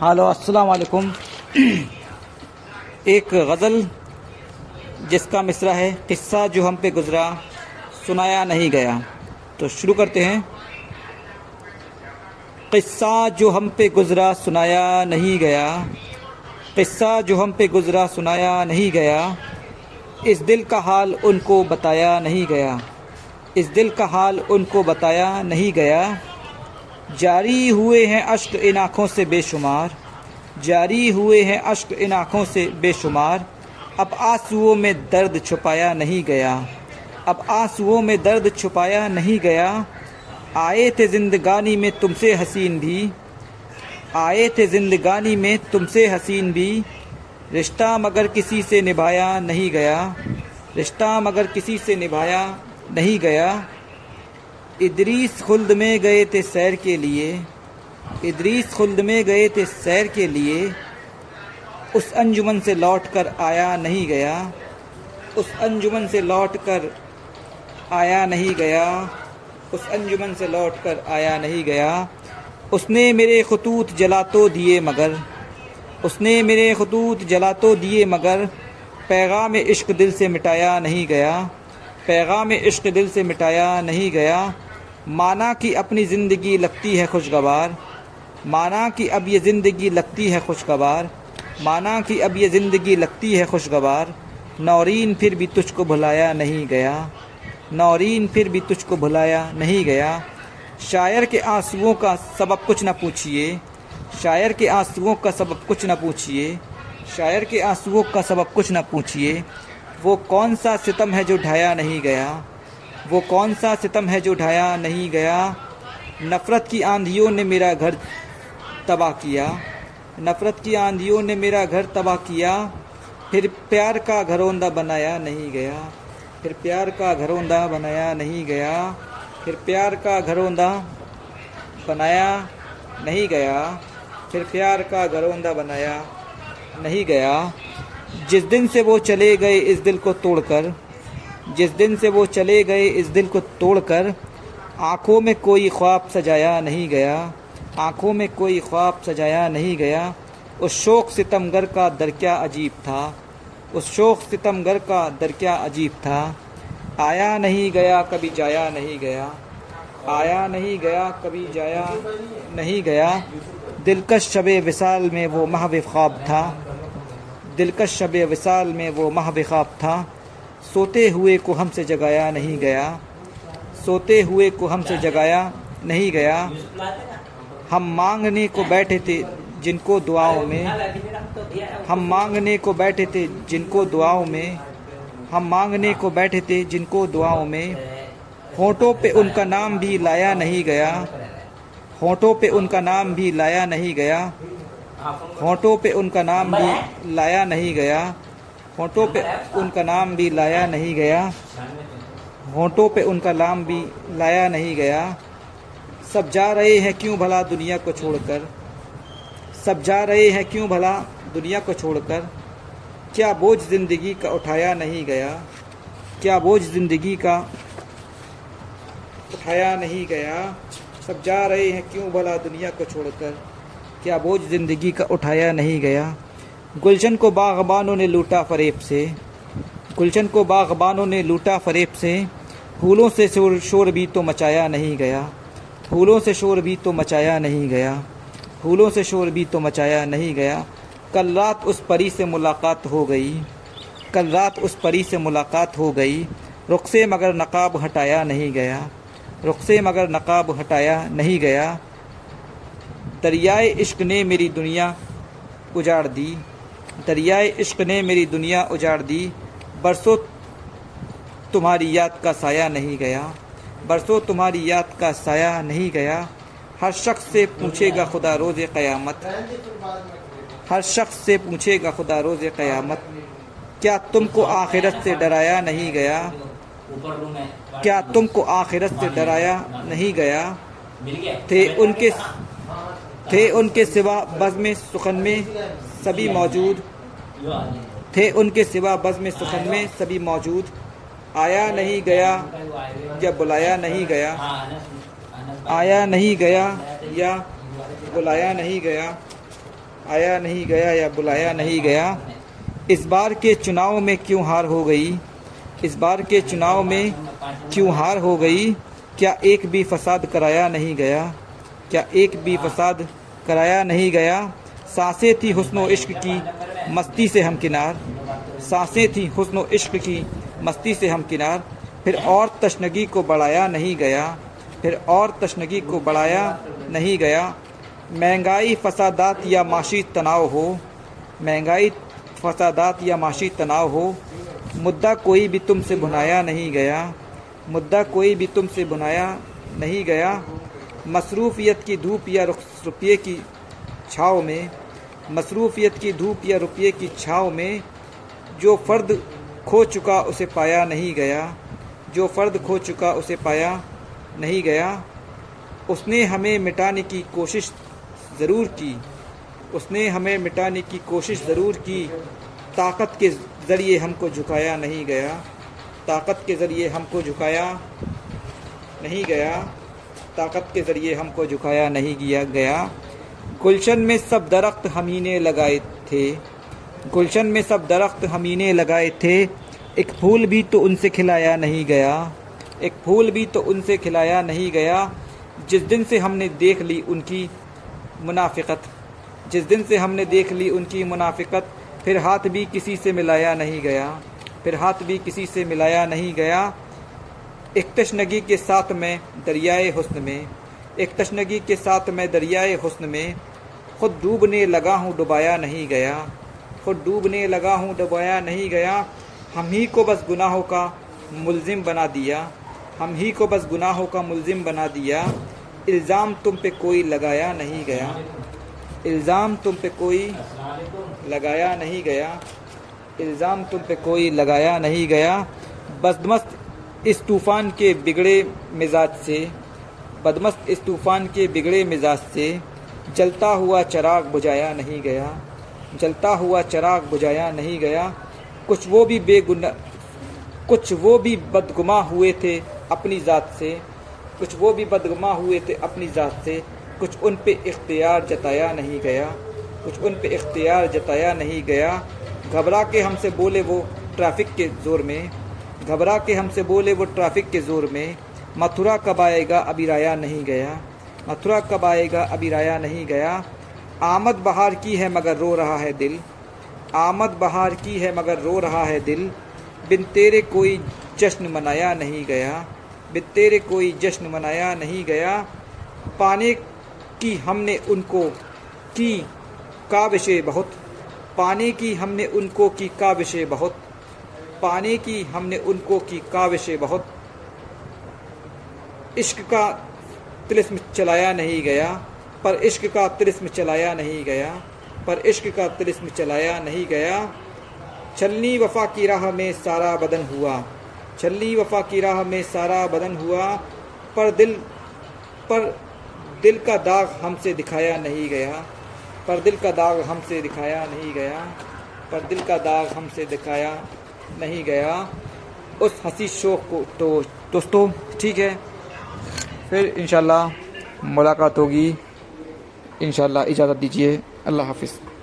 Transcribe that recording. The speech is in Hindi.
हेलो अस्सलाम वालेकुम। एक गज़ल जिसका मिसरा है किस्सा जो हम पे गुज़रा सुनाया नहीं गया। तो शुरू करते हैं। किस्सा जो हम पे गुज़रा सुनाया नहीं गया, किस्सा जो हम पे गुज़रा सुनाया नहीं गया, इस दिल का हाल उनको बताया नहीं गया, इस दिल का हाल उनको बताया नहीं गया। जारी हुए हैं अश्क इन आँखों से बेशुमार, जारी हुए हैं अश्क इन आँखों से बेशुमार, अब आंसुओं में दर्द छुपाया नहीं गया, अब आंसुओं में दर्द छुपाया नहीं गया। आए थे जिंदगानी में तुमसे हसीन भी, आए थे जिंदगानी में तुमसे हसीन भी, रिश्ता मगर किसी से निभाया नहीं गया, रिश्ता मगर किसी से निभाया नहीं गया। इदरीस खुल्द में गए थे सैर के लिए, इदरीस खुल्द में गए थे सैर के लिए, उस अंजुमन से लौट कर आया नहीं गया, उस अंजुमन से लौट कर आया नहीं गया, उस अंजुमन से लौट कर आया नहीं गया। उसने मेरे खतूत जला तो दिए मगर, उसने मेरे खतूत जला तो दिए मगर, पैगाम इश्क दिल से मिटाया नहीं गया, पैगाम इश्क दिल से मिटाया नहीं गया। माना कि अपनी ज़िंदगी लगती है खुशगवार, माना कि अब ये ज़िंदगी लगती है खुशगवार, माना कि अब ये ज़िंदगी लगती है खुशगवार। नौरीन फिर भी तुझको भुलाया नहीं गया, नौरीन फिर भी तुझको भुलाया नहीं गया। शायर के आंसुओं का सबब कुछ न पूछिए, शायर के आंसुओं का सबब कुछ न पूछिए, शायर के आंसुओं का सबब कुछ न पूछिए। वो कौन सा सितम है जो ढाया नहीं गया, वो कौन सा सितम है जो ढाया नहीं गया। नफ़रत की आंधियों ने मेरा घर तबाह किया, नफ़रत की आंधियों ने मेरा घर तबाह किया, फिर प्यार का घरौंदा बनाया नहीं गया, फिर प्यार का घरौंदा बनाया नहीं गया, फिर प्यार का घरौंदा बनाया नहीं गया, फिर प्यार का घरौंदा बनाया नहीं गया। जिस दिन से वो चले गए इस दिल को तोड़कर, जिस दिन से वो चले गए इस दिल को तोड़कर, आँखों में कोई ख्वाब सजाया नहीं गया, आँखों में कोई ख्वाब सजाया नहीं गया। उस शोक सितमगर का दर क्या अजीब था, उस शोक सितमगर का दर क्या अजीब था। आया नहीं गया कभी जाया नहीं गया, आया नहीं गया कभी जाया नहीं गया। दिलकश शबे विसाल में वो महव ख्वाब था, दिलकश शबे विसाल में वो महव ख्वाब था। सोते हुए को हमसे जगाया नहीं गया, सोते हुए को हमसे जगाया नहीं गया। हम मांगने को बैठे थे जिनको दुआओं में, हम मांगने को बैठे थे जिनको दुआओं में, हम मांगने को बैठे थे जिनको दुआओं में। होंठों पे उनका नाम भी लाया नहीं गया, होंठों पे उनका नाम भी लाया नहीं गया, होंठों पे उनका नाम भी लाया नहीं गया, होंठों पे उनका नाम भी लाया नहीं गया, होंठों पे उनका नाम भी लाया नहीं गया। सब जा रहे हैं क्यों भला दुनिया को छोड़कर, सब जा रहे हैं क्यों भला दुनिया को छोड़कर, क्या बोझ ज़िंदगी का उठाया नहीं गया, क्या बोझ ज़िंदगी का उठाया नहीं गया। सब जा रहे हैं क्यों भला दुनिया को छोड़कर, क्या बोझ ज़िंदगी का उठाया नहीं गया। गुलशन को बाग़बानों ने लूटा फरेब से, गुलशन को बाग़बानों ने लूटा फरेब से, फूलों से शोर भी तो मचाया नहीं गया, फूलों से शोर भी तो मचाया नहीं गया, फूलों से शोर भी तो मचाया नहीं गया। कल रात उस परी से मुलाकात हो गई, कल रात उस परी से मुलाकात हो गई, रुख से मगर नकाब हटाया नहीं गया, रुख से मगर नकाब हटाया नहीं गया। दरियाए इश्क ने मेरी दुनिया उजाड़ दी, दरियाए इश्क ने मेरी दुनिया उजाड़ दी, बरसों तुम्हारी याद का साया नहीं गया, बरसों तुम्हारी याद का साया नहीं गया। हर शख्स से पूछेगा खुदा रोज़ क़यामत, हर शख्स से पूछेगा खुदा रोज़ क़यामत, क्या तुमको आखिरत से डराया नहीं गया, क्या तुमको आखिरत से डराया नहीं गया। थे उनके सिवा बज़्म में सुखन में सभी मौजूद, थे उनके सिवा बज़्म में सुखन में सभी मौजूद। आया नहीं गया या बुलाया नहीं गया, आया नहीं गया या बुलाया नहीं गया। आया नहीं गया या बुलाया नहीं गया। इस बार के चुनाव में क्यों हार हो गई, इस बार के चुनाव में क्यों हार हो गई। क्या एक भी फसाद कराया नहीं गया, क्या एक भी फसाद कराया नहीं गया। सांसें थी हुस्नो इश्क की मस्ती से हम किनार, सांसें थी हुस्नो इश्क की मस्ती से हम किनार। फिर और तशनगी को बढ़ाया नहीं गया, फिर और तशनगी को बढ़ाया नहीं गया। महंगाई फसादात या माशी तनाव हो, महंगाई फसादात या माशी तनाव हो। मुद्दा कोई भी तुमसे भुनाया नहीं गया, मुद्दा कोई भी तुमसे भुनाया नहीं गया। मसरूफियत की धूप या रुपये की छाँव में, मसरूफियत की धूप या रुपये की छाँव में। जो फ़र्द खो चुका उसे पाया नहीं गया, जो फ़र्द खो चुका उसे पाया नहीं गया। उसने हमें मिटाने की कोशिश ज़रूर की, उसने हमें मिटाने की कोशिश ज़रूर की। ताकत के ज़रिए हमको झुकाया नहीं गया, ताकत के ज़रिए हमको झुकाया नहीं गया, ताकत के ज़रिए हमको झुकाया नहीं किया गया। गुलशन में सब दरख्त हमने लगाए थे, गुलशन में सब दरख्त हमने लगाए थे। एक फूल भी तो उनसे खिलाया नहीं गया, एक फूल भी तो उनसे खिलाया नहीं गया। जिस दिन से हमने देख ली उनकी मुनाफिकत, जिस दिन से हमने देख ली उनकी मुनाफिकत। फिर हाथ भी किसी से मिलाया नहीं गया, फिर हाथ भी किसी से मिलाया नहीं गया। एक तशनगी के साथ में दरियाए हुस्न में, एक तशनगी के साथ में दरियाए हुस्न में। खुद डूबने लगा हूँ डुबाया नहीं गया, खुद डूबने लगा हूँ डुबाया नहीं गया। हम ही को बस गुनाहों का मुल्ज़िम बना दिया, हम ही को बस गुनाहों का मुल्ज़िम बना दिया। इल्ज़ाम तुम पे कोई लगाया नहीं गया, इल्ज़ाम तुम पे कोई लगाया नहीं गया, इल्ज़ाम तुम पे कोई लगाया नहीं गया। बदमस्त इस तूफ़ान के बिगड़े मिजाज से, बदमस्त इस तूफ़ान के बिगड़े मिजाज से। जलता हुआ चिराग बुझाया नहीं गया, जलता हुआ चिराग बुझाया नहीं गया। कुछ वो भी बदगुमा हुए थे अपनी ज़ात से, कुछ वो भी बदगुमा हुए थे अपनी ज़ात से। कुछ उन पे इख्तियार जताया नहीं गया, कुछ उन पे इख्तियार जताया नहीं गया। घबरा के हमसे बोले वो ट्रैफिक के ज़ोर में, घबरा के हमसे बोले वो ट्रैफिक के ज़ोर में। मथुरा कब आएगा अभी राया नहीं गया, मथुरा कब आएगा अभी राया नहीं गया। आमद बहार की है मगर रो रहा है दिल, आमद बहार की है मगर रो रहा है दिल। बिन तेरे कोई जश्न मनाया नहीं गया, बिन तेरे कोई जश्न मनाया नहीं गया। पाने की हमने उनको की काविशें बहुत, पाने की हमने उनको की काविशें बहुत, पाने की हमने उनको की काविशें बहुत। इश्क का तिलिस्म चलाया नहीं गया, पर इश्क का तिलिस्म चलाया नहीं गया, पर इश्क का तिलिस्म चलाया नहीं गया। छलनी वफा की राह में सारा बदन हुआ, छलनी वफा की राह में सारा बदन हुआ। पर दिल का दाग हमसे दिखाया नहीं गया, पर दिल का दाग हमसे दिखाया नहीं गया, पर दिल का दाग हमसे दिखाया नहीं गया। उस हंसी शौक़ को तो दोस्तों ठीक है, फिर इंशाल्लाह मुलाकात होगी। इंशाल्लाह इजाज़त दीजिए, अल्लाह हाफ़िज़।